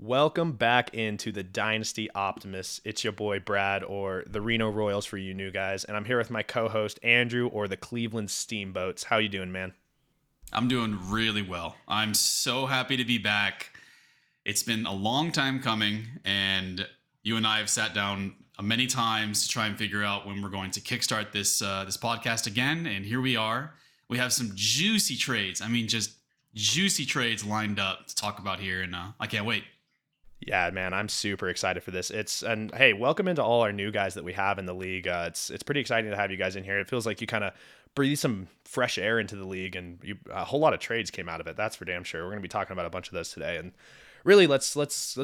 Welcome back into the Dynasty Optimists. It's your boy Brad, or the Reno Royals for you new guys, and I'm here with my co-host Andrew, or the Cleveland Steamboats. How you doing, man? I'm doing really well. I'm so happy to be back. It's been a long time coming, and you and I have sat down many times to try and figure out when we're going to kickstart this podcast again, and here we are. We have some juicy trades. I mean, just juicy trades lined up to talk about here, and I can't wait. Yeah, man, I'm super excited for this. And hey, welcome into all our new guys that we have in the league. It's pretty exciting to have you guys in here. It feels like you kind of breathe some fresh air into the league, and a whole lot of trades came out of it. That's for damn sure. We're going to be talking about a bunch of those today, and really let's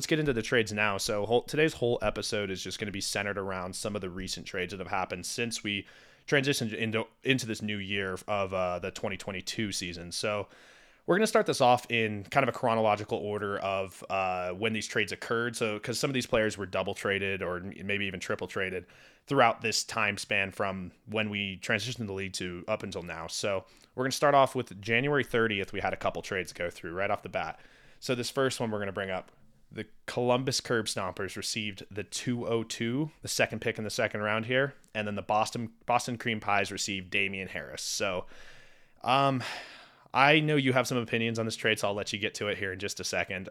get into the trades now. So today's whole episode is just going to be centered around some of the recent trades that have happened since we transitioned into this new year of the 2022 season. So we're going to start this off in kind of a chronological order of when these trades occurred. So, because some of these players were double traded or maybe even triple traded throughout this time span from when we transitioned the league to up until now. So we're going to start off with January 30th. We had a couple trades go through right off the bat. So this first one we're going to bring up, the Columbus Curb Stompers received the 202, the second pick in the second round here. And then the Boston Cream Pies received Damian Harris. So, I know you have some opinions on this trade, so I'll let you get to it here in just a second.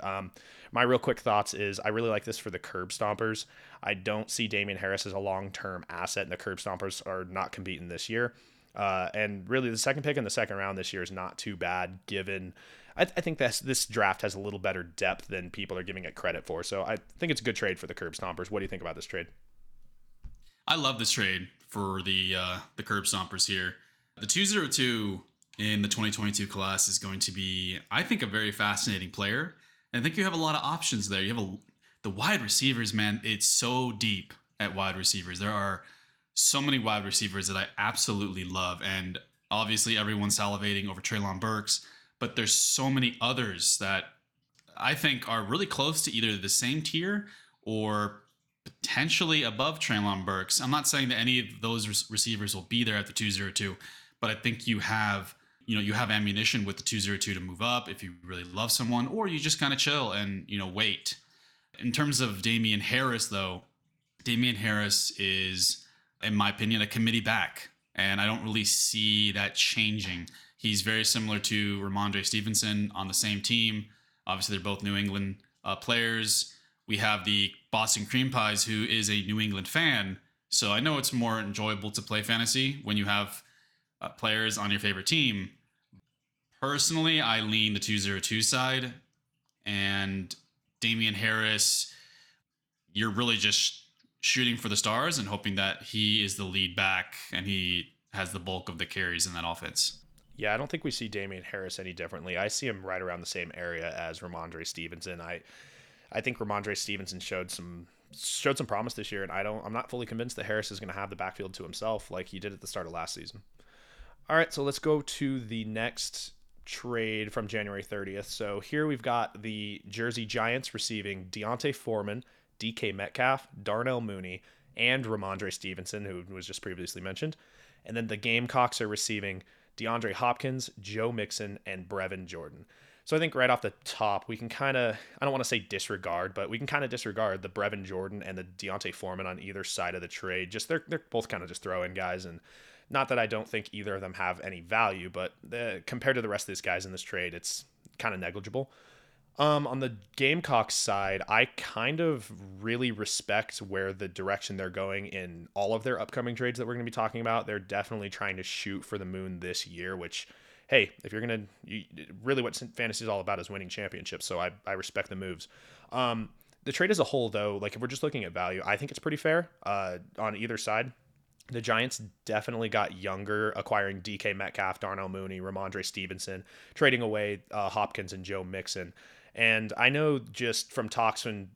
My real quick thoughts is I really like this for the Curb Stompers. I don't see Damian Harris as a long-term asset, and the Curb Stompers are not competing this year. And really, the second pick in the second round this year is not too bad, given I think that this draft has a little better depth than people are giving it credit for. So I think it's a good trade for the Curb Stompers. What do you think about this trade? I love this trade for the Curb Stompers here. The 202 in the 2022 class is going to be, I think, a very fascinating player. And I think you have a lot of options there. You have the wide receivers, man. It's so deep at wide receivers. There are so many wide receivers that I absolutely love. And obviously everyone's salivating over Treylon Burks, but there's so many others that I think are really close to either the same tier or potentially above Treylon Burks. I'm not saying that any of those receivers will be there at the 202, but I think you have you have ammunition with the 202 to move up if you really love someone, or you just kind of chill and, wait. In terms of Damian Harris, though, Damian Harris is, in my opinion, a committee back, and I don't really see that changing. He's very similar to Ramondre Stevenson on the same team. Obviously, they're both New England players. We have the Boston Cream Pies, who is a New England fan, so I know it's more enjoyable to play fantasy when you have players on your favorite team. Personally, I lean the 202 side, and Damian Harris, you're really just shooting for the stars and hoping that he is the lead back and he has the bulk of the carries in that offense. Yeah, I don't think we see Damian Harris any differently. I see him right around the same area as Ramondre Stevenson. I think Ramondre Stevenson showed some promise this year, and I'm not fully convinced that Harris is going to have the backfield to himself like he did at the start of last season. All right, so let's go to the next trade from January 30th. So here we've got the Jersey Giants receiving Deontay Foreman, DK Metcalf, Darnell Mooney, and Ramondre Stevenson, who was just previously mentioned. And then the Gamecocks are receiving DeAndre Hopkins, Joe Mixon, and Brevin Jordan. So I think right off the top, we can kind of, I don't want to say disregard, but we can kind of disregard the Brevin Jordan and the Deontay Foreman on either side of the trade. Just they're both kind of just throw-in guys, and not that I don't think either of them have any value, but compared to the rest of these guys in this trade, it's kind of negligible. On the Gamecocks side, I kind of really respect where the direction they're going in all of their upcoming trades that we're going to be talking about. They're definitely trying to shoot for the moon this year, which, hey, if you're going to really what fantasy is all about is winning championships. So I respect the moves. The trade as a whole, though, like if we're just looking at value, I think it's pretty fair on either side. The Giants definitely got younger, acquiring DK Metcalf, Darnell Mooney, Ramondre Stevenson, trading away Hopkins and Joe Mixon. And I know just from talks in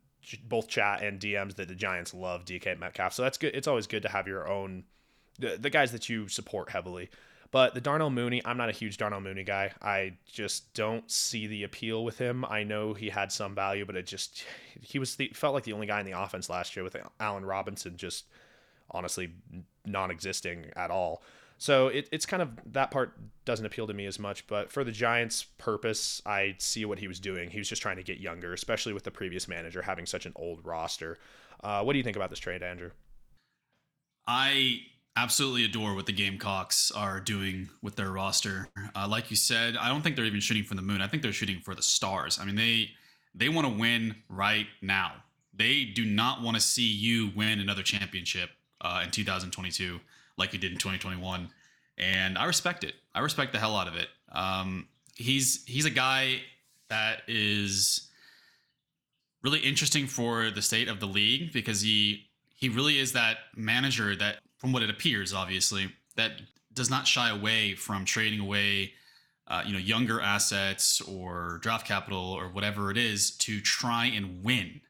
both chat and DMs that the Giants love DK Metcalf. So that's good. It's always good to have your own, the guys that you support heavily. But the Darnell Mooney, I'm not a huge Darnell Mooney guy. I just don't see the appeal with him. I know he had some value, but felt like the only guy in the offense last year with Allen Robinson just honestly non-existing at all. So it's kind of, that part doesn't appeal to me as much, but for the Giants' purpose, I see what he was doing. He was just trying to get younger, especially with the previous manager having such an old roster. What do you think about this trade, Andrew? I absolutely adore what the Gamecocks are doing with their roster. Like you said, I don't think they're even shooting for the moon. I think they're shooting for the stars. I mean, they want to win right now. They do not want to see you win another championship in 2022 like you did in 2021. And I respect it. I respect the hell out of it. He's a guy that is really interesting for the state of the league because he really is that manager that, from what it appears, obviously, that does not shy away from trading away younger assets or draft capital or whatever it is to try and win.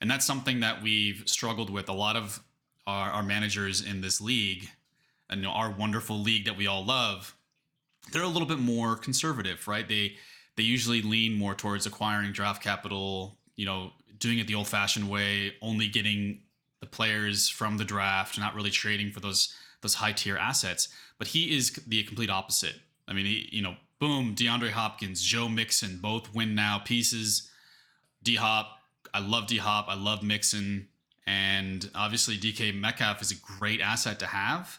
And that's something that we've struggled with. A lot of our managers in this league, and our wonderful league that we all love, they're a little bit more conservative, right? They usually lean more towards acquiring draft capital, doing it the old-fashioned way, only getting the players from the draft, not really trading for those high-tier assets. But he is the complete opposite. I mean, boom, DeAndre Hopkins, Joe Mixon, both win now pieces. I love D-Hop. I love Mixon. And obviously DK Metcalf is a great asset to have.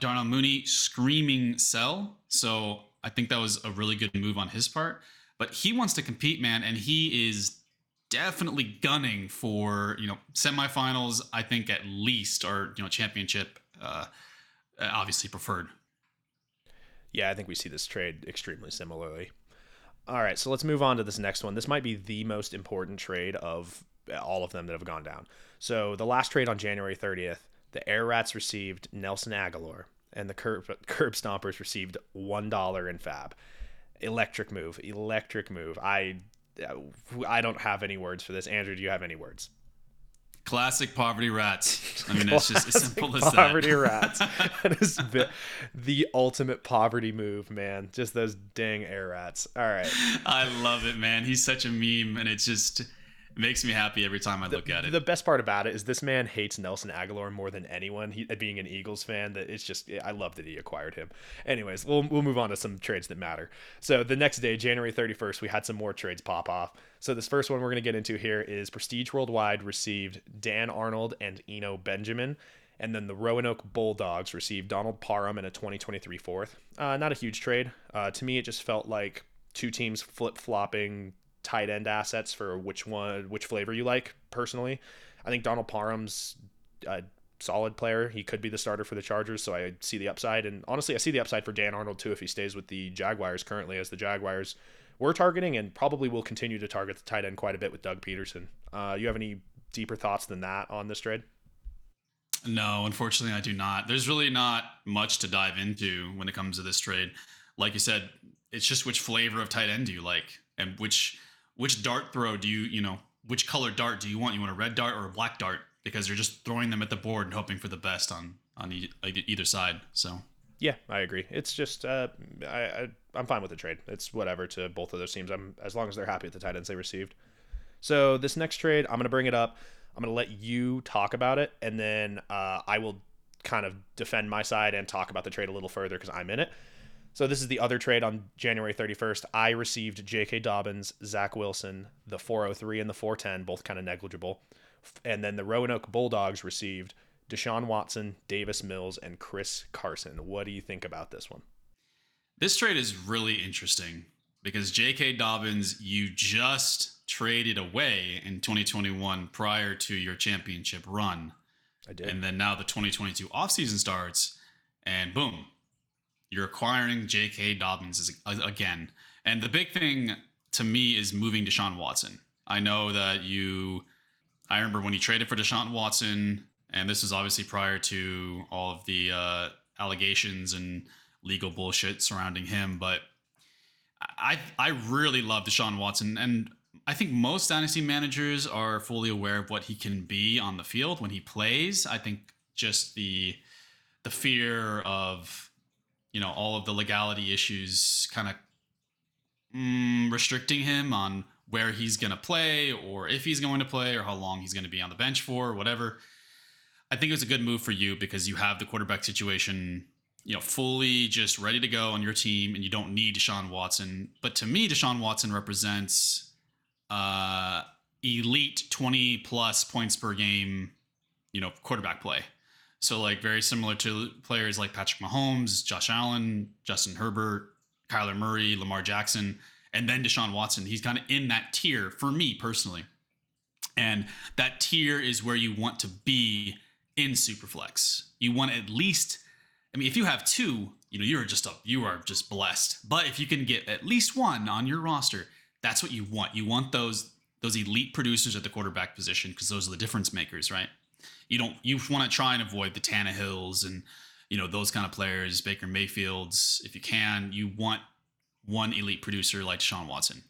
Darnell Mooney, screaming sell. So I think that was a really good move on his part. But he wants to compete, man, and he is definitely gunning for, semifinals, I think at least, or, championship, obviously preferred. Yeah, I think we see this trade extremely similarly. All right, so let's move on to this next one. This might be the most important trade of all of them that have gone down. So the last trade on January 30th, the Air Rats received Nelson Aguilar, and the Curb Stompers received $1 in fab. Electric move. I don't have any words for this. Andrew, do you have any words? Classic poverty rats. I mean, that's just as simple as that. Poverty rats. That is the ultimate poverty move, man. Just those dang air rats. All right. I love it, man. He's such a meme, and it just makes me happy every time I look at it. The best part about it is this man hates Nelson Aguilar more than anyone. He, being an Eagles fan, that it's just, I love that he acquired him. Anyways, we'll move on to some trades that matter. So the next day, January 31st, we had some more trades pop off. So this first one we're going to get into here is Prestige Worldwide received Dan Arnold and Eno Benjamin. And then the Roanoke Bulldogs received Donald Parham and a 2023 fourth. Not a huge trade. To me, it just felt like two teams flip-flopping tight end assets for which flavor you like, personally. I think Donald Parham's a solid player. He could be the starter for the Chargers, so I see the upside. And honestly, I see the upside for Dan Arnold, too, if he stays with the Jaguars currently, as the Jaguars we're targeting and probably will continue to target the tight end quite a bit with Doug Peterson. You have any deeper thoughts than that on this trade? No, unfortunately, I do not. There's really not much to dive into when it comes to this trade. Like you said, it's just which flavor of tight end do you like, and which dart throw do you which color dart do you want? You want a red dart or a black dart? Because you're just throwing them at the board and hoping for the best on either side. So. Yeah, I agree. It's just I'm fine with the trade. It's whatever to both of those teams. As long as they're happy with the tight ends they received. So this next trade, I'm going to bring it up. I'm going to let you talk about it, and then I will kind of defend my side and talk about the trade a little further because I'm in it. So this is the other trade on January 31st. I received J.K. Dobbins, Zach Wilson, the 403 and the 410, both kind of negligible. And then the Roanoke Bulldogs received Deshaun Watson, Davis Mills, and Chris Carson. What do you think about this one? This trade is really interesting because J.K. Dobbins, you just traded away in 2021 prior to your championship run. I did. And then now the 2022 offseason starts, and boom, you're acquiring J.K. Dobbins again. And the big thing to me is moving Deshaun Watson. I know that I remember when you traded for Deshaun Watson, and this was obviously prior to all of the allegations and legal bullshit surrounding him. But I really love Deshaun Watson. And I think most dynasty managers are fully aware of what he can be on the field when he plays. I think just the fear of, all of the legality issues kind of restricting him on where he's going to play or if he's going to play or how long he's going to be on the bench for or whatever. I think it was a good move for you because you have the quarterback situation you know, fully just ready to go on your team, and you don't need Deshaun Watson. But to me, Deshaun Watson represents elite 20 plus points per game, you know, quarterback play. So like very similar to players like Patrick Mahomes, Josh Allen, Justin Herbert, Kyler Murray, Lamar Jackson, and then Deshaun Watson. He's kind of in that tier for me personally. And that tier is where you want to be in Superflex. You want at least, I mean, if you have two, you know, you are just blessed. But if you can get at least one on your roster, that's what you want. You want those elite producers at the quarterback position, because those are the difference makers, right? You want to try and avoid the Tannehills and, you know, those kind of players, Baker Mayfields. If you can, you want one elite producer like Deshaun Watson.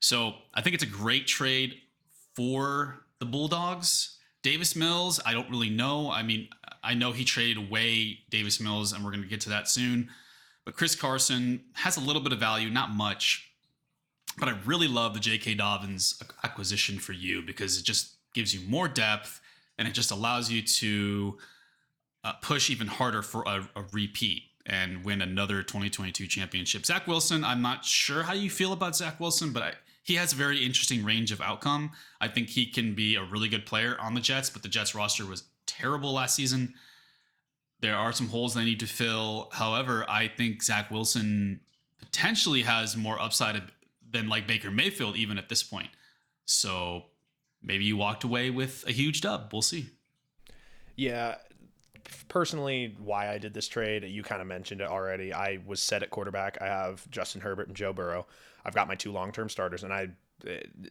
So I think it's a great trade for the Bulldogs. Davis Mills, I don't really know. I mean, I know he traded away Davis Mills, and we're going to get to that soon. But Chris Carson has a little bit of value, not much. But I really love the J.K. Dobbins acquisition for you, because it just gives you more depth, and it just allows you to push even harder for a repeat and win another 2022 championship. Zach Wilson, I'm not sure how you feel about Zach Wilson, but he has a very interesting range of outcome. I think he can be a really good player on the Jets, but the Jets roster was terrible last season. There are some holes they need to fill. However, I think Zach Wilson potentially has more upside than like Baker Mayfield, even at this point. So maybe you walked away with a huge dub. We'll see. Yeah. Personally, why I did this trade, you kind of mentioned it already. I was set at quarterback. I have Justin Herbert and Joe Burrow. I've got my two long-term starters, and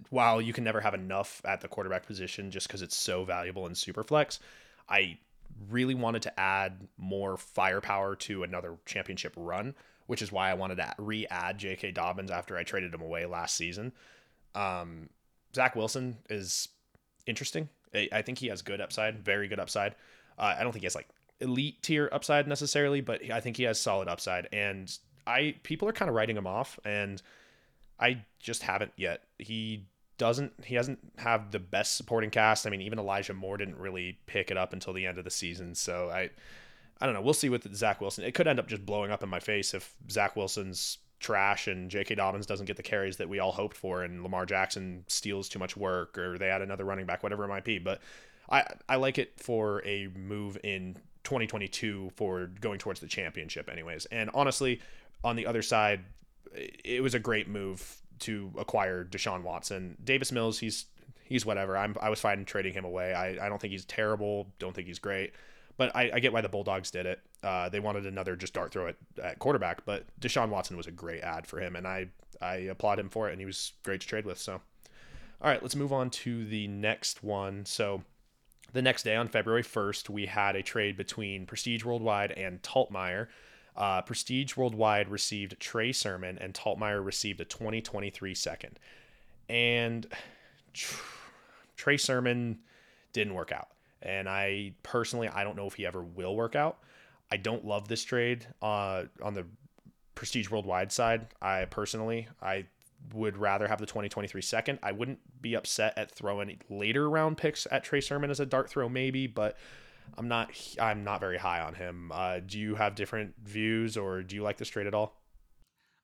while you can never have enough at the quarterback position just because it's so valuable in Superflex, I really wanted to add more firepower to another championship run, which is why I wanted to re-add J.K. Dobbins after I traded him away last season. Zach Wilson is interesting. I think he has good upside, very good upside. I don't think he has like elite tier upside necessarily, but I think he has solid upside, and people are kind of writing him off, and I just haven't yet. He hasn't have the best supporting cast. I mean, even Elijah Moore didn't really pick it up until the end of the season. So I don't know. We'll see with Zach Wilson. It could end up just blowing up in my face if Zach Wilson's trash and J.K. Dobbins doesn't get the carries that we all hoped for, and Lamar Jackson steals too much work, or they add another running back, whatever it might be. But I like it for a move in 2022 for going towards the championship anyways. And honestly, on the other side, it was a great move to acquire Deshaun Watson. Davis Mills, he's whatever. I was fine trading him away. I don't think he's terrible. Don't think he's great. But I get why the Bulldogs did it. They wanted another just dart throw at quarterback. But Deshaun Watson was a great ad for him, and I applaud him for it, and he was great to trade with. So, all right, let's move on to the next one. So the next day on February 1st, we had a trade between Prestige Worldwide and Taltmeyer. Prestige Worldwide received Trey Sermon, and Taltmeyer received a 2023 second. And Trey Sermon didn't work out. And I don't know if he ever will work out. I don't love this trade on the Prestige Worldwide side. I would rather have the 2023 second. I wouldn't be upset at throwing later round picks at Trey Sermon as a dart throw maybe, but I'm not very high on him. Do you have different views, or do you like this trade at all?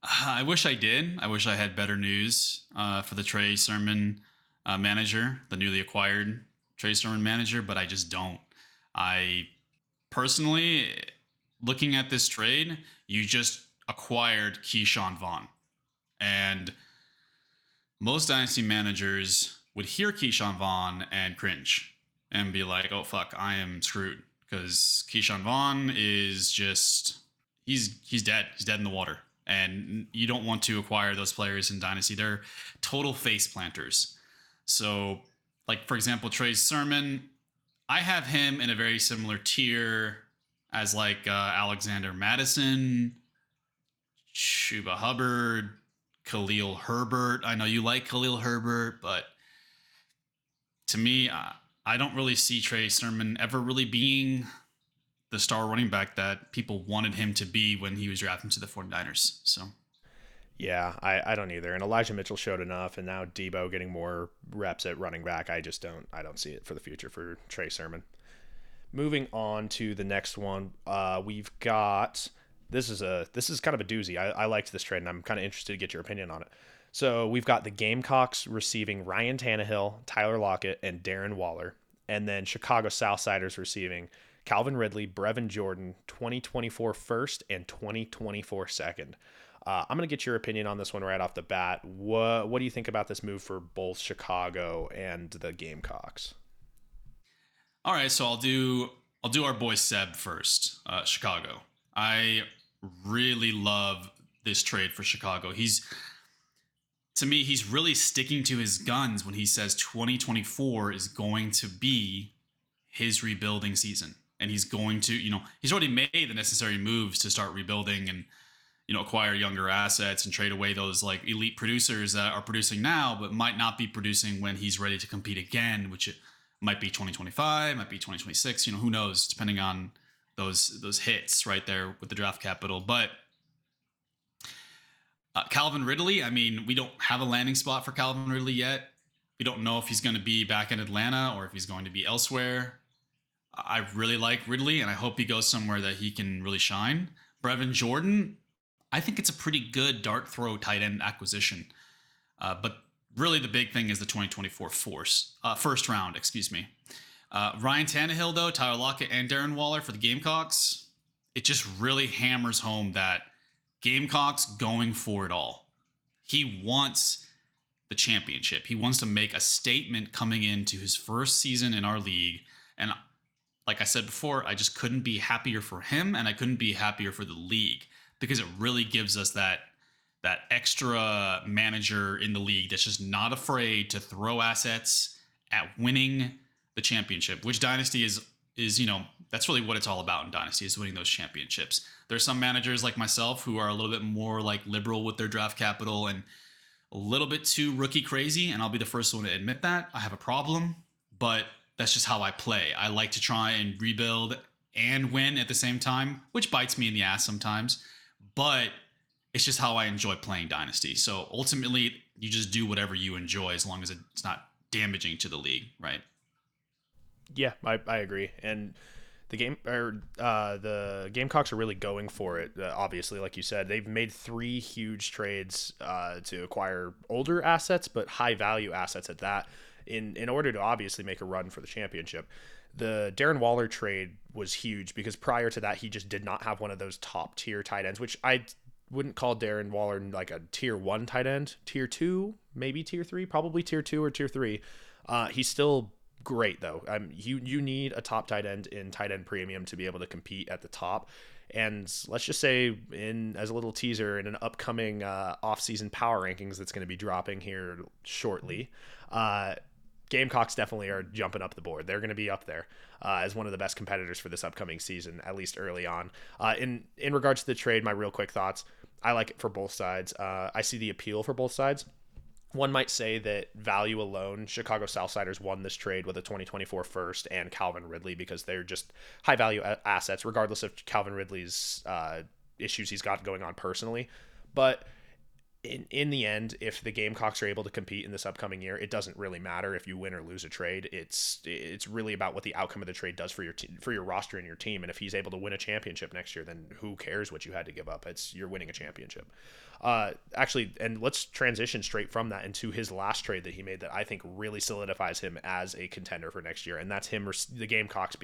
I wish I did. I wish I had better news for the Trey Sermon manager, the newly acquired Trey Sermon manager, but I just don't. I personally, looking at this trade, you just acquired Keyshawn Vaughn. And most dynasty managers would hear Keyshawn Vaughn and cringe and be like, oh, fuck, I am screwed, because Keyshawn Vaughn is just, he's dead. He's dead in the water. And you don't want to acquire those players in dynasty. They're total face planters. So, like, for example, Trey Sermon, I have him in a very similar tier as like Alexander Madison, Chuba Hubbard, Khalil Herbert. I know you like Khalil Herbert, but to me, I don't really see Trey Sermon ever really being the star running back that people wanted him to be when he was drafted to the 49ers. So, yeah, I don't either. And Elijah Mitchell showed enough, and now Debo getting more reps at running back. I don't see it for the future for Trey Sermon. Moving on to the next one, we've got this is kind of a doozy. I liked this trade, and I'm kind of interested to get your opinion on it. So we've got the Gamecocks receiving Ryan Tannehill, Tyler Lockett, and Darren Waller, and then Chicago Southsiders receiving Calvin Ridley, Brevin Jordan, 2024 first, and 2024 second. I'm going to get your opinion on this one right off the bat. What do you think about this move for both Chicago and the Gamecocks? All right, so I'll do our boy Seb first. Chicago. I really love this trade for Chicago. He's really sticking to his guns when he says 2024 is going to be his rebuilding season, and he's going to, he's already made the necessary moves to start rebuilding and, acquire younger assets and trade away those like elite producers that are producing now, but might not be producing when he's ready to compete again, which it might be 2025, might be 2026, who knows, depending on those hits right there with the draft capital. But Calvin Ridley, we don't have a landing spot for Calvin Ridley yet. We don't know if he's going to be back in Atlanta or if he's going to be elsewhere. I really like Ridley, and I hope he goes somewhere that he can really shine. Brevin Jordan, I think it's a pretty good dart throw tight end acquisition. But really the big thing is the 2024 first round, excuse me. Ryan Tannehill, though, Tyler Lockett, and Darren Waller for the Gamecocks. It just really hammers home that Gamecocks going for it all. He wants the championship. He wants to make a statement coming into his first season in our league. And like I said before, I just couldn't be happier for him, and I couldn't be happier for the league, because it really gives us that extra manager in the league that's just not afraid to throw assets at winning the championship, which Dynasty is that's really what it's all about in Dynasty, is winning those championships. There's some managers like myself who are a little bit more like liberal with their draft capital and a little bit too rookie crazy, and I'll be the first one to admit that. I have a problem, but that's just how I play. I like to try and rebuild and win at the same time, which bites me in the ass sometimes. But it's just how I enjoy playing Dynasty. So ultimately, you just do whatever you enjoy as long as it's not damaging to the league, right? Yeah, I agree. And the Gamecocks are really going for it. Obviously, like you said, they've made three huge trades to acquire older assets, but high value assets at that, in order to obviously make a run for the championship. The Darren Waller trade was huge because prior to that, he just did not have one of those top tier tight ends, which I wouldn't call Darren Waller like a tier one tight end, tier two, maybe tier three, probably tier two or tier three. He's still great though. You need a top tight end in tight end premium to be able to compete at the top. And let's just say, as a little teaser, in an upcoming off-season power rankings that's going to be dropping here shortly, Gamecocks definitely are jumping up the board. They're going to be up there as one of the best competitors for this upcoming season, at least early on. In regards to the trade, my real quick thoughts, I like it for both sides. I see the appeal for both sides. One might say that value alone, Chicago Southsiders won this trade with a 2024 first and Calvin Ridley, because they're just high-value assets, regardless of Calvin Ridley's issues he's got going on personally. But in the end, if the Gamecocks are able to compete in this upcoming year, it doesn't really matter if you win or lose a trade. It's really about what the outcome of the trade does for your roster and your team. And if he's able to win a championship next year, then who cares what you had to give up? You're winning a championship. Actually, and let's transition straight from that into his last trade that he made that I think really solidifies him as a contender for next year. And that's the Gamecocks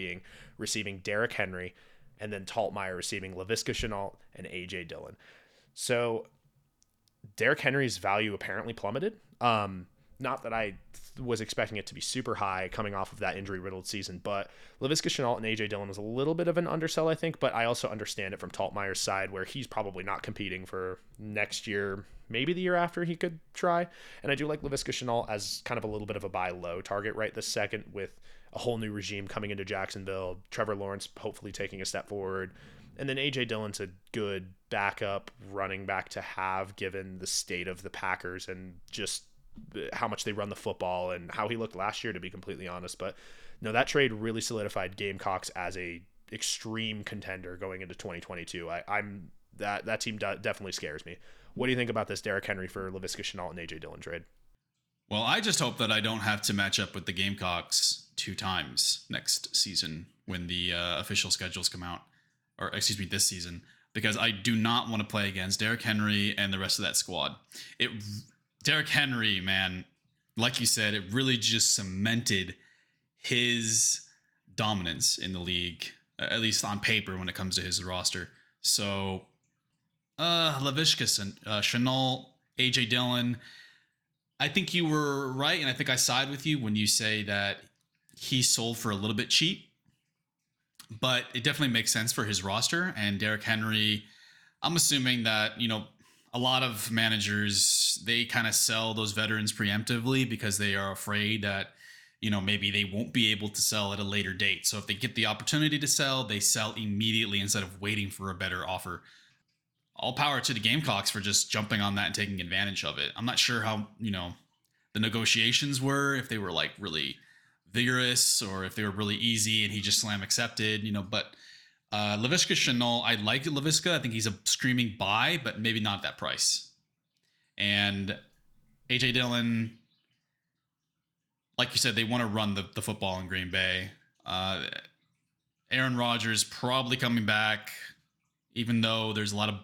receiving Derrick Henry, and then Taltmeyer receiving Laviska Shenault and A.J. Dillon. So Derrick Henry's value apparently plummeted. Not that I was expecting it to be super high coming off of that injury-riddled season, but Laviska Shenault and A.J. Dillon was a little bit of an undersell, I think, but I also understand it from Taltmeyer's side, where he's probably not competing for next year, maybe the year after he could try. And I do like Laviska Shenault as kind of a little bit of a buy low target right this second, with a whole new regime coming into Jacksonville, Trevor Lawrence hopefully taking a step forward, and then A.J. Dillon's a good backup running back to have, given the state of the Packers and just how much they run the football and how he looked last year, to be completely honest. But no, that trade really solidified Gamecocks as a extreme contender going into 2022. I'm that team definitely scares me. What do you think about this Derrick Henry for Laviska Shenault and A.J. Dillon trade? Well, I just hope that I don't have to match up with the Gamecocks two times next season. when the official schedules come out, or excuse me, this season, because I do not want to play against Derrick Henry and the rest of that squad. Derrick Henry, man, like you said, it really just cemented his dominance in the league, at least on paper when it comes to his roster. So Laviska Shenault, AJ Dillon, I think you were right, and I think I side with you when you say that he sold for a little bit cheap, but it definitely makes sense for his roster. And Derrick Henry, I'm assuming that, you know, a lot of managers, they kind of sell those veterans preemptively because they are afraid that, you know, maybe they won't be able to sell at a later date. So if they get the opportunity to sell, they sell immediately instead of waiting for a better offer. All power to the Gamecocks for just jumping on that and taking advantage of it. I'm not sure how, you know, the negotiations were, if they were like really vigorous or if they were really easy and he just slam accepted, you know, but Laviska Shenault, I like Laviska. I think he's a screaming buy, but maybe not at that price. And AJ Dillon, like you said, they want to run the football in Green Bay. Aaron Rodgers probably coming back, even though there's a lot of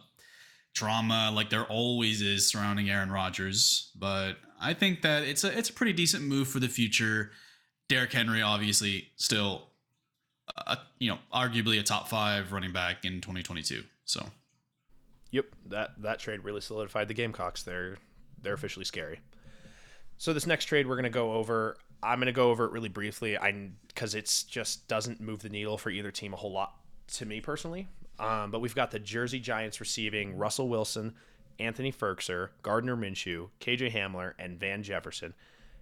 drama like there always is surrounding Aaron Rodgers. But I think that it's a pretty decent move for the future. Derrick Henry, obviously, still, you know, arguably a top five running back in 2022. So, yep, that trade really solidified the Gamecocks. They're officially scary. So this next trade we're going to go over, I'm going to go over it really briefly, because it's just doesn't move the needle for either team a whole lot to me personally. But we've got the Jersey Giants receiving Russell Wilson, Anthony Firkser, Gardner Minshew, K.J. Hamler, and Van Jefferson.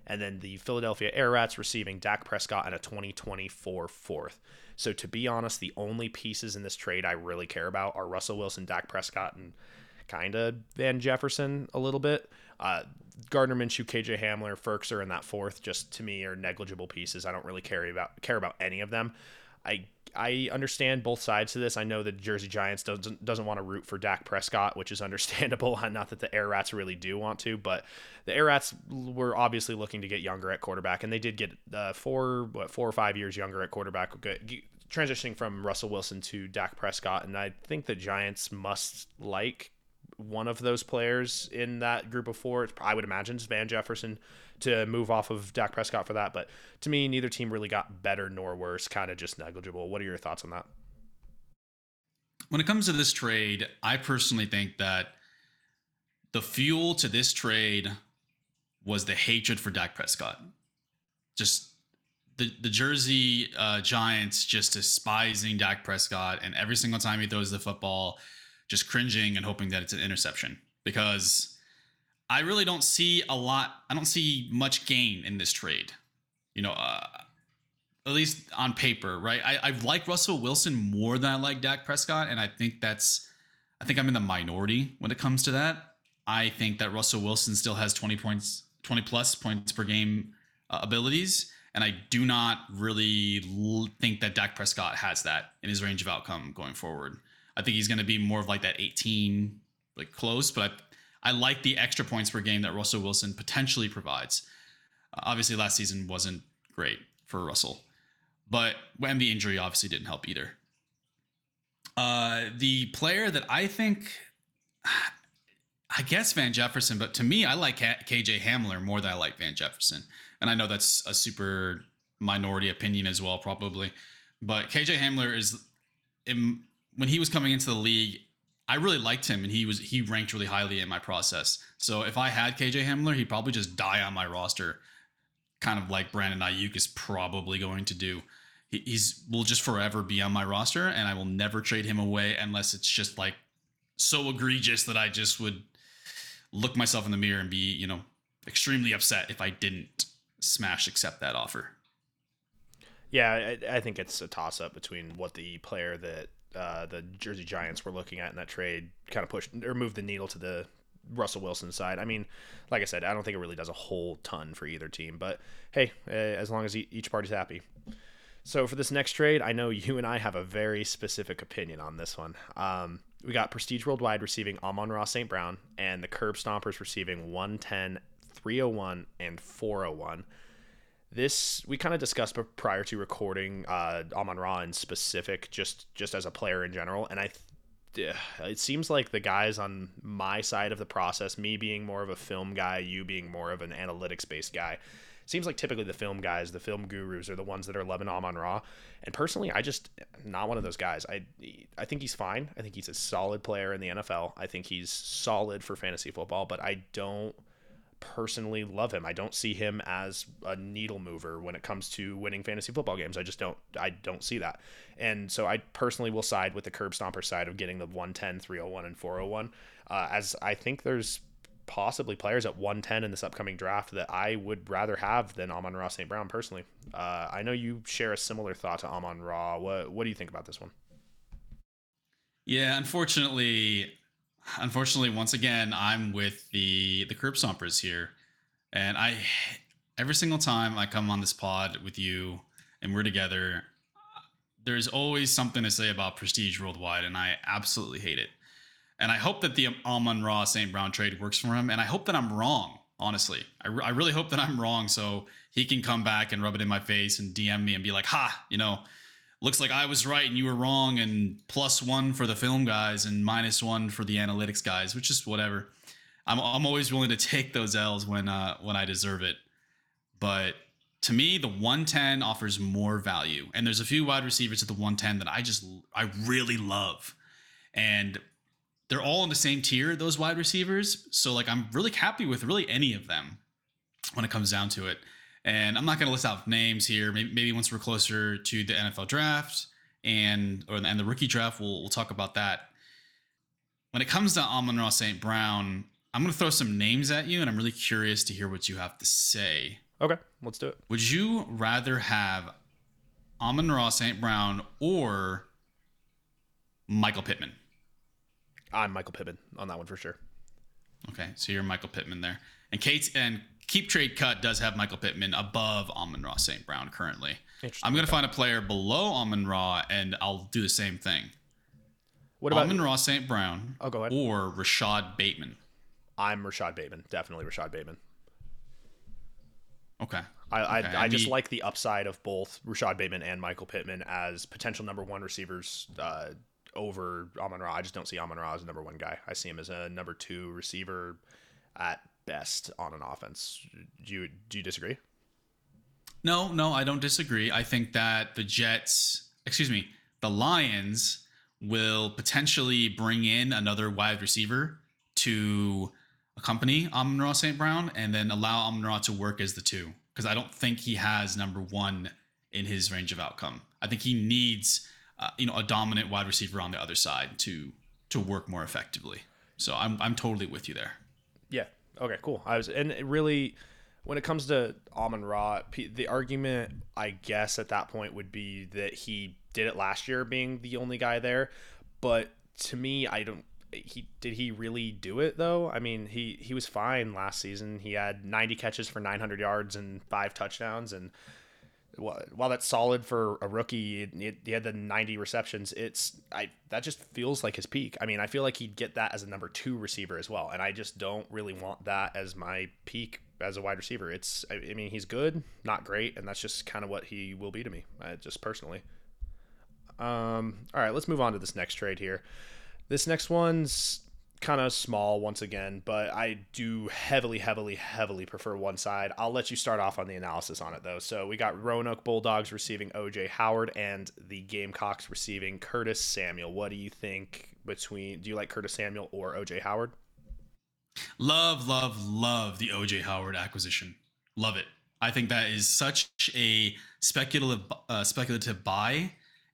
And then the Philadelphia Air Rats receiving Dak Prescott and a 2024 fourth. So to be honest, the only pieces in this trade I really care about are Russell Wilson, Dak Prescott, and kind of Van Jefferson a little bit. Gardner Minshew, KJ Hamler, Firkser, and that fourth just to me are negligible pieces. I don't really care about any of them. I understand both sides to this. I know the Jersey Giants doesn't want to root for Dak Prescott, which is understandable. Not that the Air Rats really do want to, but the Air Rats were obviously looking to get younger at quarterback, and they did get 4 or 5 years younger at quarterback, transitioning from Russell Wilson to Dak Prescott. And I think the Giants must like one of those players in that group of four. I would imagine it's Van Jefferson, to move off of Dak Prescott for that. But to me, neither team really got better nor worse, kind of just negligible. What are your thoughts on that? When it comes to this trade, I personally think that the fuel to this trade was the hatred for Dak Prescott. Just the Jersey Giants just despising Dak Prescott, and every single time he throws the football, just cringing and hoping that it's an interception, because I really don't see a lot. I don't see much gain in this trade, you know, at least on paper, right? I like Russell Wilson more than I like Dak Prescott. And I think I'm in the minority when it comes to that. I think that Russell Wilson still has 20 plus points per game abilities. And I do not really think that Dak Prescott has that in his range of outcome going forward. I think he's going to be more of like that 18, like close, but I like the extra points per game that Russell Wilson potentially provides. Obviously, last season wasn't great for Russell, and the injury obviously didn't help either. The player that I guess Van Jefferson, but to me, I like K.J. Hamler more than I like Van Jefferson. And I know that's a super minority opinion as well, probably. But K.J. Hamler when he was coming into the league, I really liked him, and he ranked really highly in my process. So if I had KJ Hamler, he'd probably just die on my roster, kind of like Brandon Ayuk is probably going to do. He's will just forever be on my roster, and I will never trade him away unless it's just like so egregious that I just would look myself in the mirror and be, you know, extremely upset if I didn't accept that offer. Yeah, I think it's a toss-up between what the player that the Jersey Giants were looking at in that trade kind of pushed or moved the needle to the Russell Wilson side. I mean, like I said, I don't think it really does a whole ton for either team, but hey, as long as each party's happy. So for this next trade, I know you and I have a very specific opinion on this one. We got Prestige Worldwide receiving Amon-Ra St. Brown and the Curb Stompers receiving 110, 301, and 401. This, we kind of discussed prior to recording Amon-Ra in specific, just as a player in general. And it seems like the guys on my side of the process, me being more of a film guy, you being more of an analytics-based guy, seems like typically the film guys, the film gurus, are the ones that are loving Amon-Ra. And personally, I just not one of those guys. I think he's fine. I think he's a solid player in the NFL. I think he's solid for fantasy football, but I don't personally love him. I don't see him as a needle mover when it comes to winning fantasy football games. I just don't see that. And so I personally will side with the curb stomper side of getting the 110, 301, and 401, as I think there's possibly players at 110 in this upcoming draft that I would rather have than Amon-Ra St. Brown personally. I know you share a similar thought to Amon-Ra. What do you think about this one? Yeah, unfortunately, once again, I'm with the curb stompers here, and I every single time I come on this pod with you and we're together, there's always something to say about Prestige Worldwide, and I absolutely hate it. And I hope that the Amon-Ra St. Brown trade works for him, and I hope that I'm wrong. Honestly, I really hope that I'm wrong, so he can come back and rub it in my face and DM me and be like, "Ha, you know, looks like I was right and you were wrong, and +1 for the film guys and -1 for the analytics guys," which is whatever. I'm always willing to take those L's when I deserve it. But to me, the 110 offers more value. And there's a few wide receivers at the 110 that I really love. And they're all in the same tier, those wide receivers. So like, I'm really happy with really any of them when it comes down to it. And I'm not going to list out names here. Maybe once we're closer to the NFL draft and the rookie draft, we'll talk about that. When it comes to Amon-Ra St. Brown, I'm going to throw some names at you, and I'm really curious to hear what you have to say. Okay, let's do it. Would you rather have Amon-Ra St. Brown or Michael Pittman? I'm Michael Pittman on that one for sure. Okay, so you're Michael Pittman there. And Keep Trade Cut does have Michael Pittman above Amon-Ra St. Brown currently. I'm going to find a player below Amon-Ra, and I'll do the same thing. What about Amon-Ra St. Brown or Rashad Bateman? I'm Rashad Bateman. Definitely Rashad Bateman. Okay. I just like the upside of both Rashad Bateman and Michael Pittman as potential number one receivers over Amon-Ra. I just don't see Amon-Ra as a number one guy. I see him as a number two receiver at best on an offense. Do you disagree? No, I don't disagree. I think that the Lions will potentially bring in another wide receiver to accompany Amon-Ra St. Brown and then allow Amon-Ra to work as the two, because I don't think he has number one in his range of outcome. I think he needs a dominant wide receiver on the other side to work more effectively. So I'm totally with you there. Yeah. Okay, cool. Really, when it comes to Amon-Ra, the argument, I guess, at that point would be that he did it last year being the only guy there. But to me, did he really do it though? I mean, he was fine last season. He had 90 catches for 900 yards and 5 touchdowns. And while that's solid for a rookie, he had the 90 receptions. That just feels like his peak. I mean, I feel like he'd get that as a number two receiver as well, and I just don't really want that as my peak as a wide receiver. He's good, not great, and that's just kind of what he will be to me, just personally. All right, let's move on to this next trade here. This next one's kind of small once again, but I do heavily prefer one side. I'll let you start off on the analysis on it though. So we got Roanoke Bulldogs receiving O.J. Howard and the Gamecocks receiving Curtis Samuel. What do you think do you like Curtis Samuel or O.J. Howard? Love the O.J. Howard acquisition. Love it. I think that is such a speculative buy,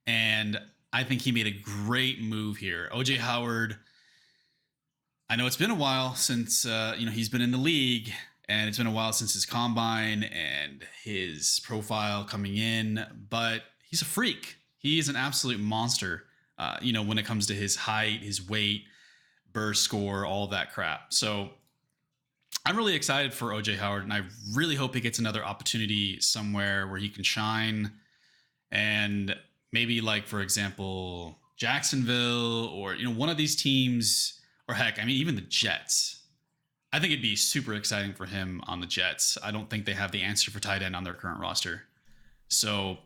and I think he made a great move here. O.J. Howard, I know it's been a while since he's been in the league, and it's been a while since his combine and his profile coming in, but he's a freak. He is an absolute monster, when it comes to his height, his weight, burst score, all that crap. So I'm really excited for O.J. Howard, and I really hope he gets another opportunity somewhere where he can shine. And maybe like, for example, Jacksonville or, one of these teams. Or heck, even the Jets. I think it'd be super exciting for him on the Jets. I don't think they have the answer for tight end on their current roster. So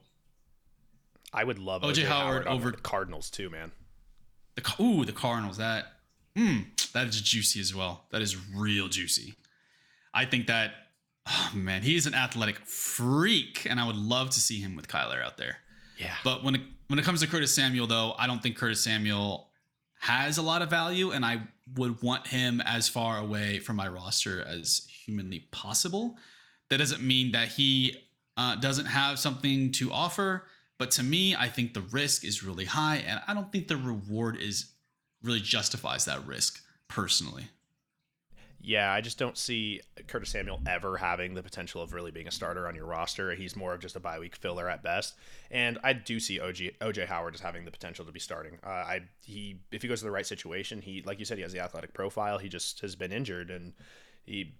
I would love O.J. Howard over the Cardinals too, man. The Cardinals, that is juicy as well. That is real juicy. I think that, oh man, he's an athletic freak, and I would love to see him with Kyler out there. Yeah. But when it comes to Curtis Samuel, though, I don't think Curtis Samuel has a lot of value, and I would want him as far away from my roster as humanly possible. That doesn't mean that he doesn't have something to offer, but to me, I think the risk is really high, and I don't think the reward is really justifies that risk personally. Yeah, I just don't see Curtis Samuel ever having the potential of really being a starter on your roster. He's more of just a bye week filler at best. And I do see O.J. Howard as having the potential to be starting. If he goes to the right situation, he, like you said, he has the athletic profile. He just has been injured, and he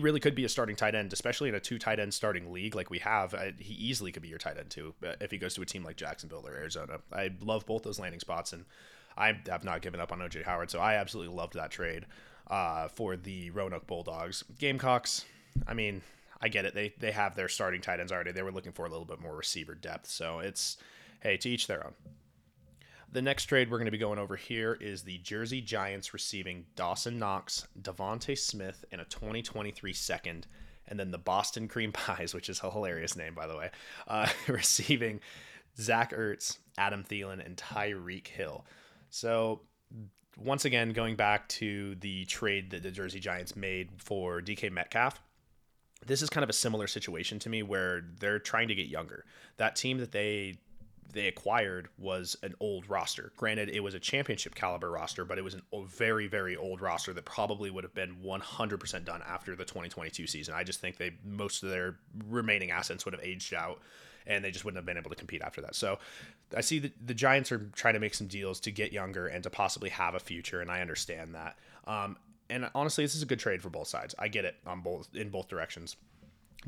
really could be a starting tight end, especially in a two tight end starting league like we have. He easily could be your tight end too if he goes to a team like Jacksonville or Arizona. I love both those landing spots, and I have not given up on O.J. Howard, so I absolutely loved that trade for the Roanoke Bulldogs. Gamecocks, I mean, I get it. They have their starting tight ends already. They were looking for a little bit more receiver depth. So it's, hey, to each their own. The next trade we're going to be going over here is the Jersey Giants receiving Dawson Knox, Devontae Smith, and a 2023 second, and then the Boston Cream Pies, which is a hilarious name, by the way, receiving Zach Ertz, Adam Thielen, and Tyreek Hill. So once again, going back to the trade that the Jersey Giants made for DK Metcalf, this is kind of a similar situation to me where they're trying to get younger. That team that they acquired was an old roster. Granted, it was a championship caliber roster, but it was a very, very old roster that probably would have been 100% done after the 2022 season. I just think most of their remaining assets would have aged out, and they just wouldn't have been able to compete after that. So I see that the Giants are trying to make some deals to get younger and to possibly have a future, and I understand that. And honestly, this is a good trade for both sides. I get it in both directions.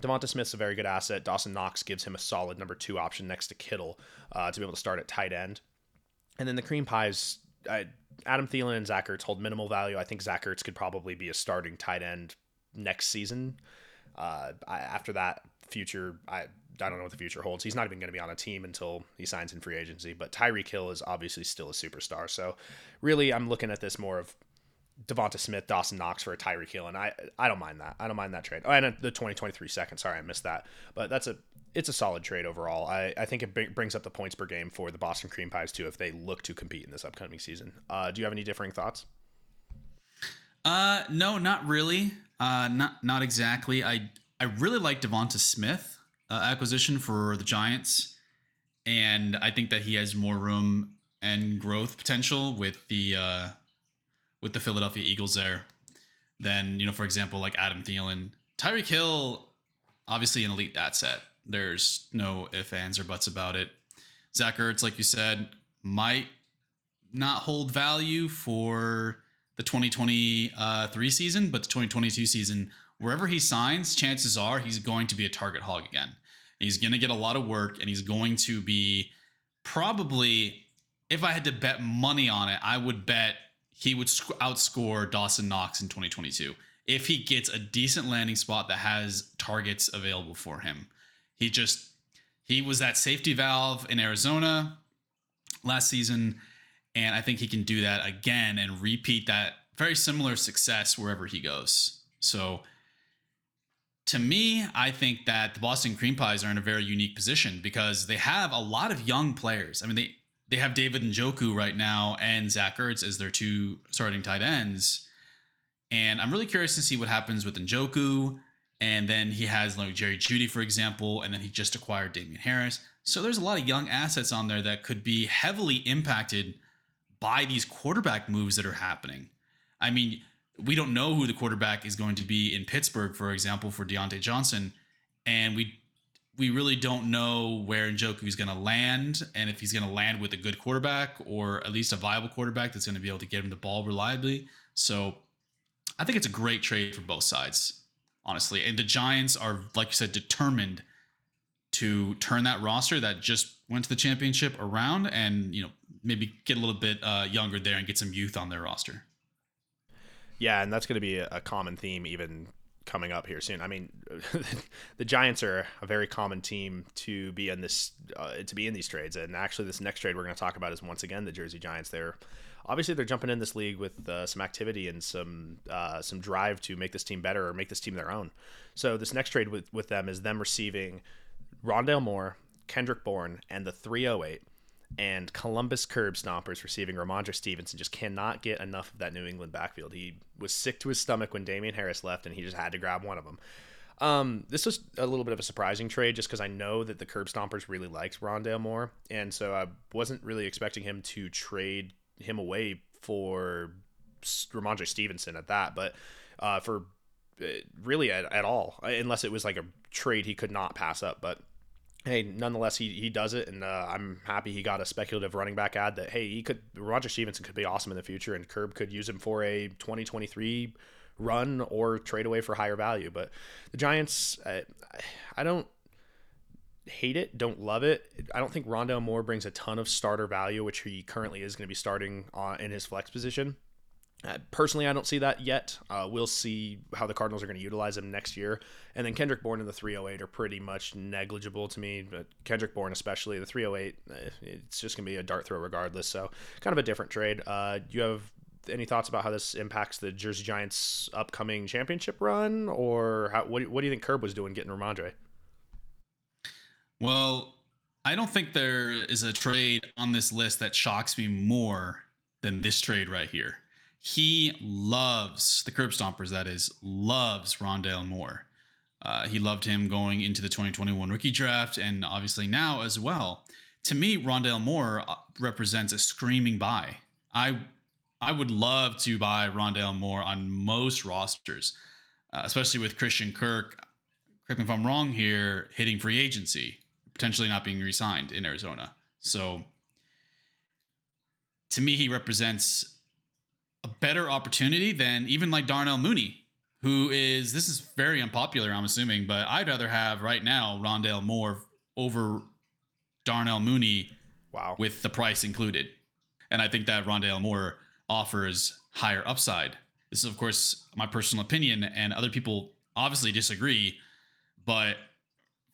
Devonta Smith's a very good asset. Dawson Knox gives him a solid number 2 option next to Kittle to be able to start at tight end. And then the Cream Pies, Adam Thielen and Zach Ertz hold minimal value. I think Zach Ertz could probably be a starting tight end next season. After that future, I don't know what the future holds. He's not even going to be on a team until he signs in free agency, but Tyreek Hill is obviously still a superstar. So really, I'm looking at this more of Devonta Smith, Dawson Knox for a Tyreek Hill, and I don't mind that. I don't mind that trade. Oh, and the 2023 second. Sorry, I missed that. But it's a solid trade overall. I think it brings up the points per game for the Boston Cream Pies too if they look to compete in this upcoming season. Do you have any differing thoughts? No, not really. Not exactly. I really like Devonta Smith. Acquisition for the Giants, and I think that he has more room and growth potential with the Philadelphia Eagles there than, for example, like Adam Thielen. Tyreek Hill, obviously an elite asset. There's no ifs, ands, or buts about it. Zach Ertz, like you said, might not hold value for the 2023 season, but the 2022 season, wherever he signs, chances are he's going to be a target hog again. He's going to get a lot of work, and he's going to be probably, if I had to bet money on it, I would bet he would outscore Dawson Knox in 2022. If he gets a decent landing spot that has targets available for him. He was that safety valve in Arizona last season, and I think he can do that again and repeat that very similar success wherever he goes. So to me, I think that the Boston Cream Pies are in a very unique position because they have a lot of young players. I mean, they have David Njoku right now and Zach Ertz as their 2 starting tight ends. And I'm really curious to see what happens with Njoku. And then he has like Jerry Jeudy, for example, and then he just acquired Damian Harris. So there's a lot of young assets on there that could be heavily impacted by these quarterback moves that are happening. I mean, we don't know who the quarterback is going to be in Pittsburgh, for example, for Deontay Johnson. And we really don't know where Njoku is going to land and if he's going to land with a good quarterback or at least a viable quarterback that's going to be able to get him the ball reliably. So I think it's a great trade for both sides, honestly. And the Giants are, like you said, determined to turn that roster that just went to the championship around and, maybe get a little bit younger there and get some youth on their roster. Yeah, and that's going to be a common theme even coming up here soon. I mean, the Giants are a very common team to be in this to be in these trades. And actually, this next trade we're going to talk about is once again the Jersey Giants. They're jumping in this league with some activity and some drive to make this team better or make this team their own. So this next trade with them is them receiving Rondale Moore, Kendrick Bourne, and the 308, and Columbus Curb Stompers receiving Ramondre Stevenson. Just cannot get enough of that New England backfield. He was sick to his stomach when Damian Harris left, and he just had to grab one of them. This was a little bit of a surprising trade just because I know that the Curb Stompers really likes Rondale Moore, and so I wasn't really expecting him to trade him away for Ramondre Stevenson at that, but for really at all, unless it was like a trade he could not pass up. But hey, nonetheless, he does it, and I'm happy he got a speculative running back ad that, hey, Roger Stevenson could be awesome in the future, and Curb could use him for a 2023 run or trade away for higher value. But the Giants, I don't hate it, don't love it. I don't think Rondale Moore brings a ton of starter value, which he currently is going to be starting on in his flex position. Personally, I don't see that yet. We'll see how the Cardinals are going to utilize him next year. And then Kendrick Bourne and the 308 are pretty much negligible to me, but Kendrick Bourne especially, the 308, it's just going to be a dart throw regardless. So kind of a different trade. Do you have any thoughts about how this impacts the Jersey Giants' upcoming championship run? Or what do you think Curb was doing getting Ramondre? Well, I don't think there is a trade on this list that shocks me more than this trade right here. He loves the Curb Stompers, that is, loves Rondale Moore. He loved him going into the 2021 rookie draft and obviously now as well. To me, Rondale Moore represents a screaming buy. I would love to buy Rondale Moore on most rosters, especially with Christian Kirk, correct me if I'm wrong here, hitting free agency, potentially not being re-signed in Arizona. So to me, he represents a better opportunity than even like Darnell Mooney, this is very unpopular, I'm assuming, but I'd rather have right now Rondale Moore over Darnell Mooney. Wow. With the price included. And I think that Rondale Moore offers higher upside. This is, of course, my personal opinion, and other people obviously disagree, but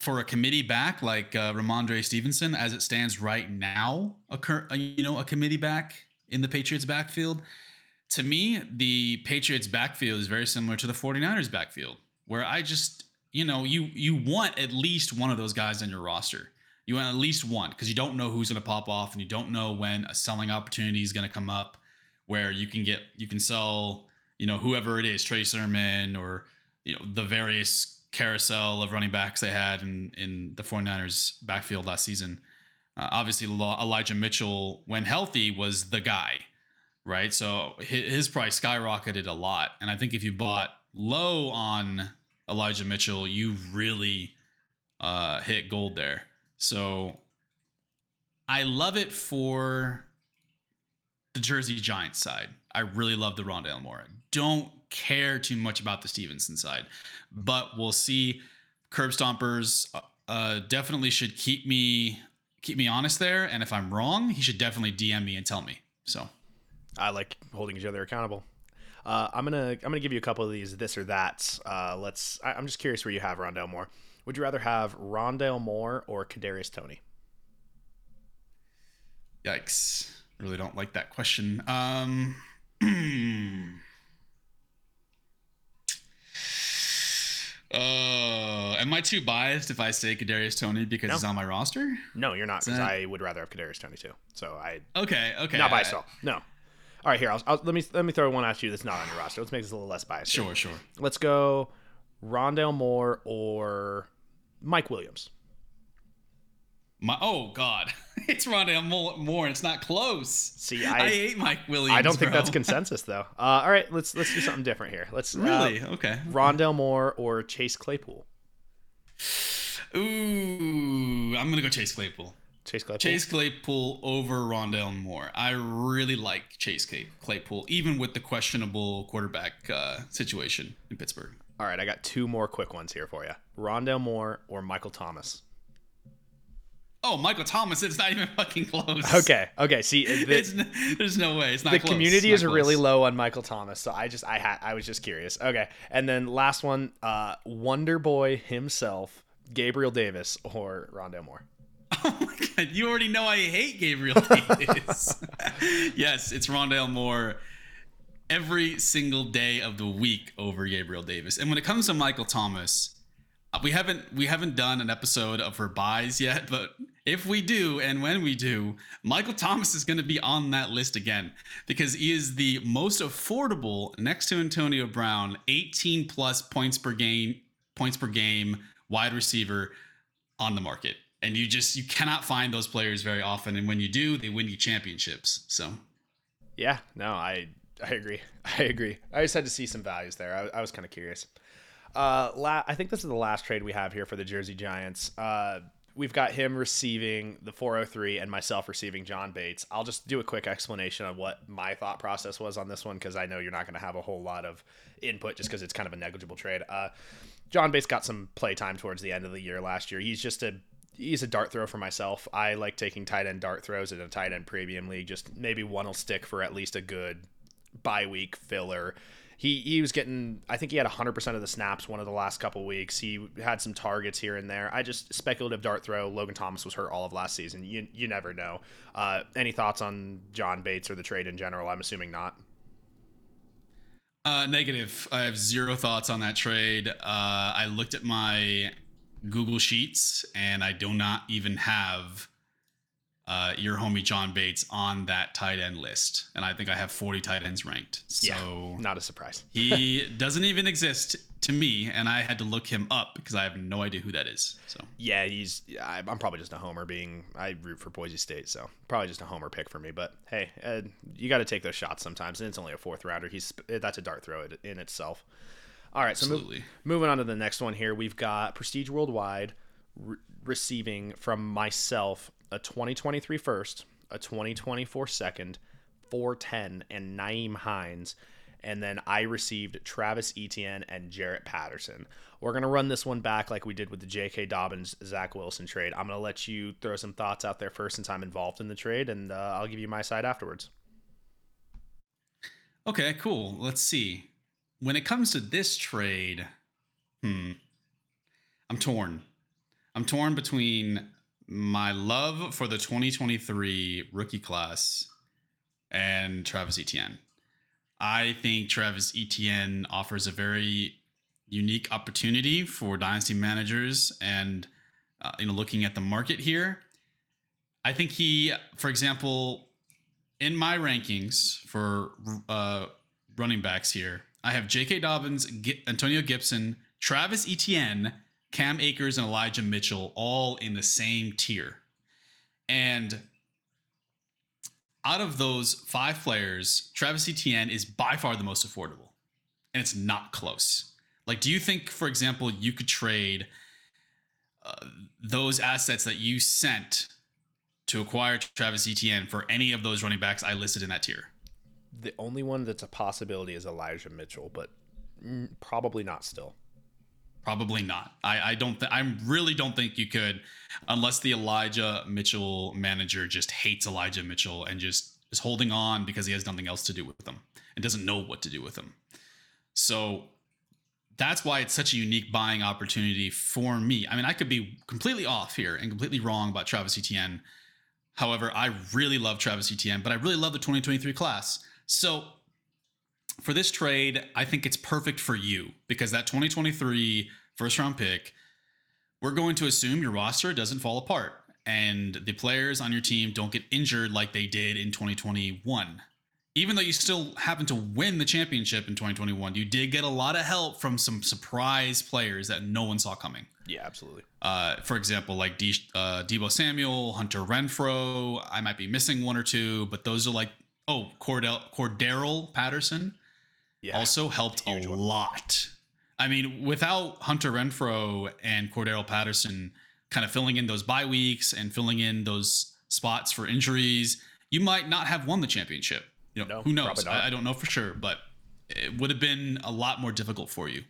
for a committee back like Ramondre Stevenson, as it stands right now, a committee back in the Patriots backfield, to me, the Patriots backfield is very similar to the 49ers backfield, where I just, you want at least one of those guys on your roster. You want at least one because you don't know who's going to pop off and you don't know when a selling opportunity is going to come up where you can sell, whoever it is, Trey Sermon or, the various carousel of running backs they had in the 49ers backfield last season. Obviously, Elijah Mitchell, when healthy, was the guy. Right. So his price skyrocketed a lot. And I think if you bought low on Elijah Mitchell, you really hit gold there. So I love it for the Jersey Giants side. I really love the Rondale Moore. Don't care too much about the Stevenson side, but we'll see. Curb Stompers definitely should keep me honest there. And if I'm wrong, he should definitely DM me and tell me. So I like holding each other accountable. I'm gonna give you a couple of these this or that. I'm just curious where you have Rondale Moore. Would you rather have Rondale Moore or Kadarius Toney? Yikes! Really don't like that question. Am I too biased if I say Kadarius Toney because he's on my roster? No, you're not. Because I would rather have Kadarius Toney too. Okay. Not biased at all. No. All right, here. Let me throw one at you that's not on your roster. Let's make this a little less biased. Sure. Let's go Rondale Moore or Mike Williams. Oh God, it's Rondale Moore. It's not close. See, I hate Mike Williams. I don't think that's consensus though. All right, let's do something different here. Let's really okay. Rondale Moore or Chase Claypool. Ooh, I'm gonna go Chase Claypool. Chase Claypool over Rondale Moore. I really like Chase Claypool, even with the questionable quarterback situation in Pittsburgh. All right, I got two more quick ones here for you. Rondale Moore or Michael Thomas? Oh, Michael Thomas, it's not even fucking close. Okay. See, there's no way. It's not the close. The community is close. Really low on Michael Thomas, so I was just curious. Okay, and then last one, Wonder Boy himself, Gabriel Davis or Rondale Moore. Oh my God, you already know I hate Gabriel Davis. Yes, it's Rondale Moore every single day of the week over Gabriel Davis. And when it comes to Michael Thomas, we haven't done an episode of her buys yet, but if we do, and when we do, Michael Thomas is going to be on that list again because he is the most affordable next to Antonio Brown, 18 plus points per game wide receiver on the market. And you cannot find those players very often. And when you do, they win you championships. So, yeah, no, I agree. I just had to see some values there. I was kind of curious. I think this is the last trade we have here for the Jersey Giants. We've got him receiving the 403 and myself receiving John Bates. I'll just do a quick explanation of what my thought process was on this one because I know you're not going to have a whole lot of input just because it's kind of a negligible trade. John Bates got some play time towards the end of the year last year. He's a dart throw for myself. I like taking tight end dart throws in a tight end premium league. Just maybe one will stick for at least a good bye week filler. He was getting, I think he had 100% of the snaps one of the last couple weeks. He had some targets here and there. I just speculative dart throw. Logan Thomas was hurt all of last season. You never know. Any thoughts on John Bates or the trade in general? I'm assuming not. Negative. I have zero thoughts on that trade. I looked at my Google Sheets and I do not even have your homie John Bates on that tight end list. And I think I have 40 tight ends ranked. So yeah, not a surprise. He doesn't even exist to me. And I had to look him up because I have no idea who that is. So yeah, I'm probably just a homer I root for Boise State. So probably just a homer pick for me, but hey, you got to take those shots sometimes. And it's only a fourth rounder. That's a dart throw in itself. All right. Absolutely. So moving on to the next one here, we've got Prestige Worldwide receiving from myself, a 2023 first, a 2024 second, 410, and Nyheim Hines. And then I received Travis Etienne and Jarrett Patterson. We're going to run this one back like we did with the J.K. Dobbins, Zach Wilson trade. I'm going to let you throw some thoughts out there first since I'm involved in the trade, and I'll give you my side afterwards. Okay, cool. Let's see. When it comes to this trade, I'm torn between my love for the 2023 rookie class and Travis Etienne. I think Travis Etienne offers a very unique opportunity for dynasty managers and, looking at the market here, I think he, for example, in my rankings for running backs here, I have J.K. Dobbins, Antonio Gibson, Travis Etienne, Cam Akers, and Elijah Mitchell all in the same tier. And out of those five players, Travis Etienne is by far the most affordable. And it's not close. Like, do you think, for example, you could trade those assets that you sent to acquire Travis Etienne for any of those running backs I listed in that tier? The only one that's a possibility is Elijah Mitchell, but probably not still. Probably not. I really don't think you could, unless the Elijah Mitchell manager just hates Elijah Mitchell and just is holding on because he has nothing else to do with them and doesn't know what to do with them. So that's why it's such a unique buying opportunity for me. I mean, I could be completely off here and completely wrong about Travis Etienne. However, I really love Travis Etienne, but I really love the 2023 class. So for this trade, I think it's perfect for you because that 2023 first round pick, we're going to assume your roster doesn't fall apart and the players on your team don't get injured like they did in 2021. Even though you still happen to win the championship in 2021, you did get a lot of help from some surprise players that no one saw coming. Yeah, absolutely. For example, like Deebo Samuel, Hunter Renfrow, I might be missing one or two, but those are like, oh, Cordarrelle Patterson. Yeah, also helped a lot. I mean, without Hunter Renfrow and Cordarrelle Patterson kind of filling in those bye weeks and filling in those spots for injuries, you might not have won the championship. No, who knows? I don't know for sure, but it would have been a lot more difficult for you.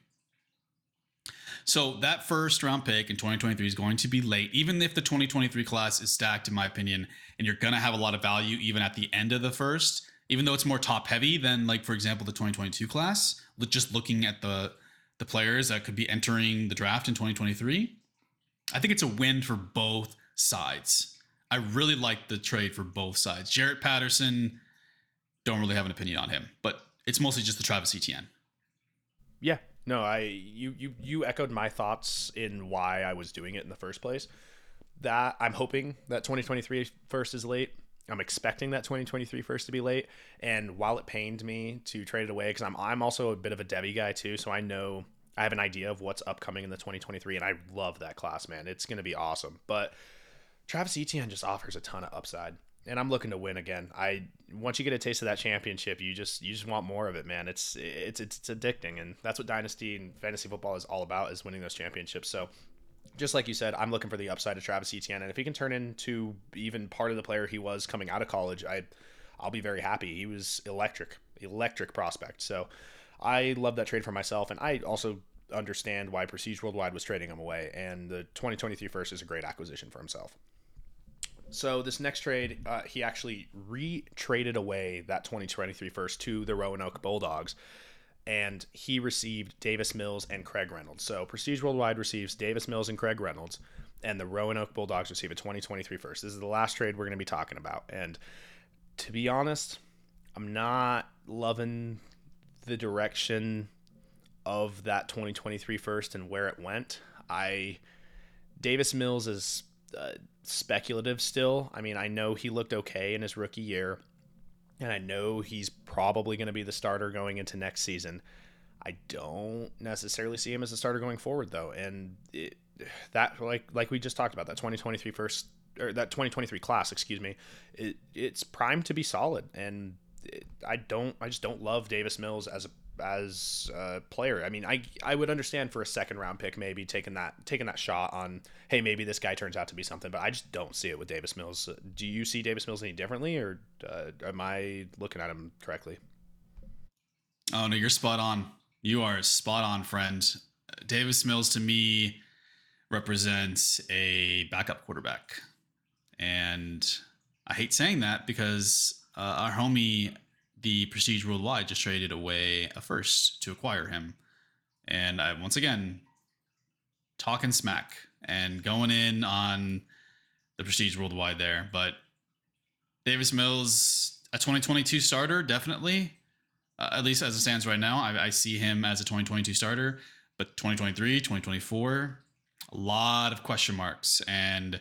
So that first round pick in 2023 is going to be late, even if the 2023 class is stacked, in my opinion, and you're going to have a lot of value even at the end of the first, even though it's more top heavy than, like, for example, the 2022 class. Just looking at the players that could be entering the draft in 2023, I think it's a win for both sides. I really like the trade for both sides. Jarrett Patterson, don't really have an opinion on him, but it's mostly just the Travis Etienne. Yeah, no, you echoed my thoughts in why I was doing it in the first place. That I'm hoping that 2023 first is late. I'm expecting that 2023 first to be late. And while it pained me to trade it away, because I'm also a bit of a Devy guy too, so I know I have an idea of what's upcoming in the 2023, and I love that class, man. It's going to be awesome. But Travis Etienne just offers a ton of upside, and I'm looking to win again. Once you get a taste of that championship, you just want more of it, man. It's addicting, and that's what dynasty and fantasy football is all about, is winning those championships. So just like you said, I'm looking for the upside of Travis Etienne, and if he can turn into even part of the player he was coming out of college, I'll be very happy. He was electric prospect. So I love that trade for myself, and I also understand why Prestige Worldwide was trading him away, and the 2023 first is a great acquisition for himself. So this next trade, he actually re-traded away that 2023 first to the Roanoke Bulldogs, and he received Davis Mills and Craig Reynolds. So Prestige Worldwide receives Davis Mills and Craig Reynolds, and the Roanoke Bulldogs receive a 2023 first. This is the last trade we're going to be talking about, and to be honest, I'm not loving the direction of that 2023 first and where it went. Davis Mills is speculative still. I mean, I know he looked okay in his rookie year, and I know he's probably going to be the starter going into next season. I don't necessarily see him as a starter going forward, though. And that we just talked about, that 2023 first, or that 2023 class, excuse me, it's primed to be solid. And I just don't love Davis Mills as a player. I mean, I would understand for a second round pick maybe taking that shot on, hey, maybe this guy turns out to be something, but I just don't see it with Davis Mills. Do you see Davis Mills any differently, or am I looking at him correctly? Oh no, you're spot on. You are spot on, friend. Davis Mills to me represents a backup quarterback, and I hate saying that because our homie, the Prestige Worldwide, just traded away a first to acquire him. And I, once again, talking smack and going in on the Prestige Worldwide there. But Davis Mills, a 2022 starter, definitely. At least as it stands right now, I see him as a 2022 starter. But 2023, 2024, a lot of question marks. And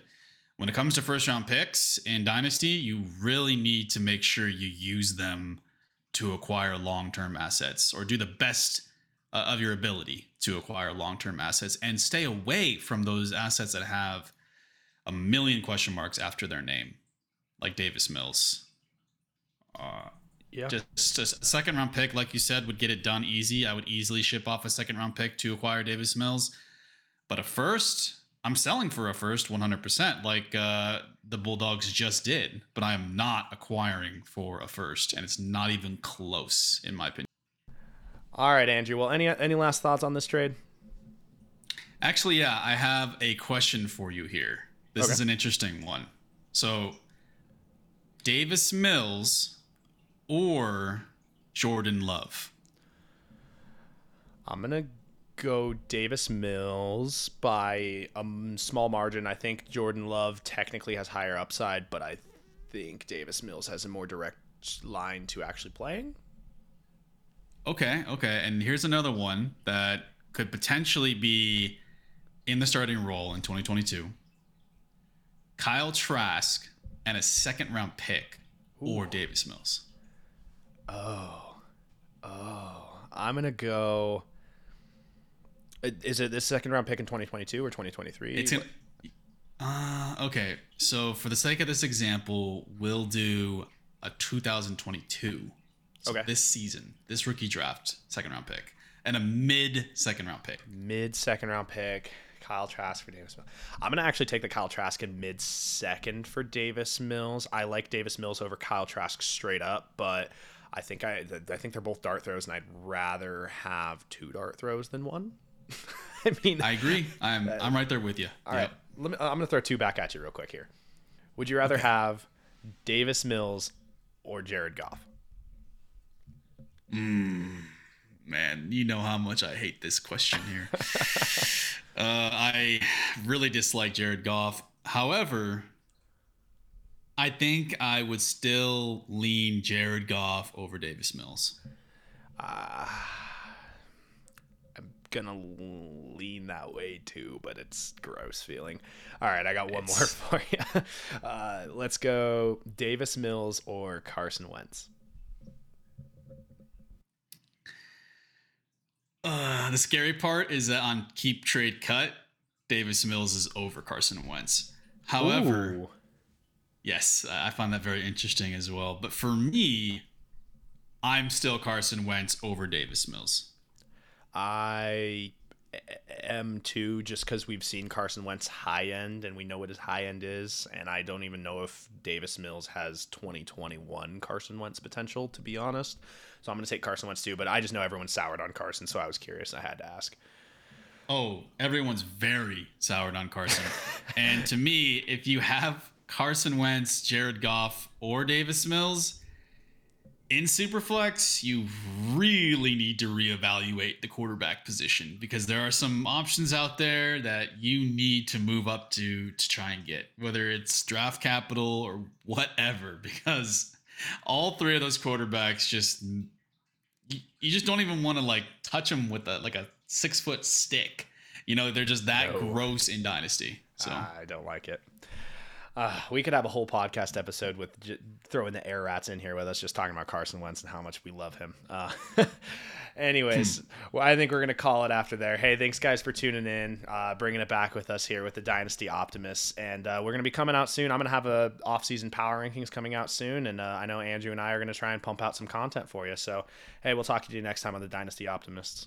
when it comes to first round picks in Dynasty, you really need to make sure you use them to acquire long-term assets, or do the best of your ability to acquire long-term assets, and stay away from those assets that have a million question marks after their name, like Davis Mills. Yeah. Just a second round pick, like you said, would get it done easy. I would easily ship off a second round pick to acquire Davis Mills, but a first, I'm selling for a first 100%, like the Bulldogs just did, but I am not acquiring for a first, and it's not even close, in my opinion. All right, Andrew. Well, any last thoughts on this trade? Actually, yeah, I have a question for you here. This is an interesting one. So, Davis Mills or Jordan Love? I'm going to go Davis Mills by a small margin. I think Jordan Love technically has higher upside, but I think Davis Mills has a more direct line to actually playing. Okay. And here's another one that could potentially be in the starting role in 2022. Kyle Trask and a second round pick. Ooh. Or Davis Mills. Oh, I'm going to go... Is it the second round pick in 2022 or 2023? It's in, okay. So for the sake of this example, we'll do a 2022. So okay. This season, this rookie draft, second round pick, and a mid second round pick. Kyle Trask for Davis Mills. I'm going to actually take the Kyle Trask in mid second for Davis Mills. I like Davis Mills over Kyle Trask straight up, but I think they're both dart throws, and I'd rather have two dart throws than one. I mean, I agree. I'm right there with you. All right. I'm going to throw two back at you real quick here. Would you rather have Davis Mills or Jared Goff? Man, you know how much I hate this question here. I really dislike Jared Goff. However, I think I would still lean Jared Goff over Davis Mills. I'm going to lean that way too, but it's gross feeling. All right, I got one more for you. Let's go Davis Mills or Carson Wentz. The scary part is that on keep, trade, cut, Davis Mills is over Carson Wentz. However, yes, I find that very interesting as well. But for me, I'm still Carson Wentz over Davis Mills. I am too, just because we've seen Carson Wentz high end and we know what his high end is. And I don't even know if Davis Mills has 2021 Carson Wentz potential, to be honest. So I'm going to take Carson Wentz too, but I just know everyone's soured on Carson, so I was curious. I had to ask. Oh, everyone's very soured on Carson. And to me, if you have Carson Wentz, Jared Goff, or Davis Mills in Superflex, you really need to reevaluate the quarterback position, because there are some options out there that you need to move up to try and get, whether it's draft capital or whatever, because all three of those quarterbacks just... You just don't even want to like touch them with a 6-foot stick. You know, they're just that gross in Dynasty. So I don't like it. We could have a whole podcast episode with throwing the Air Rats in here with us, just talking about Carson Wentz and how much we love him. Anyways, well, I think we're going to call it after there. Hey, thanks guys for tuning in, bringing it back with us here with the Dynasty Optimists. And we're going to be coming out soon. I'm going to have a off-season power rankings coming out soon. And I know Andrew and I are going to try and pump out some content for you. So, hey, we'll talk to you next time on the Dynasty Optimists.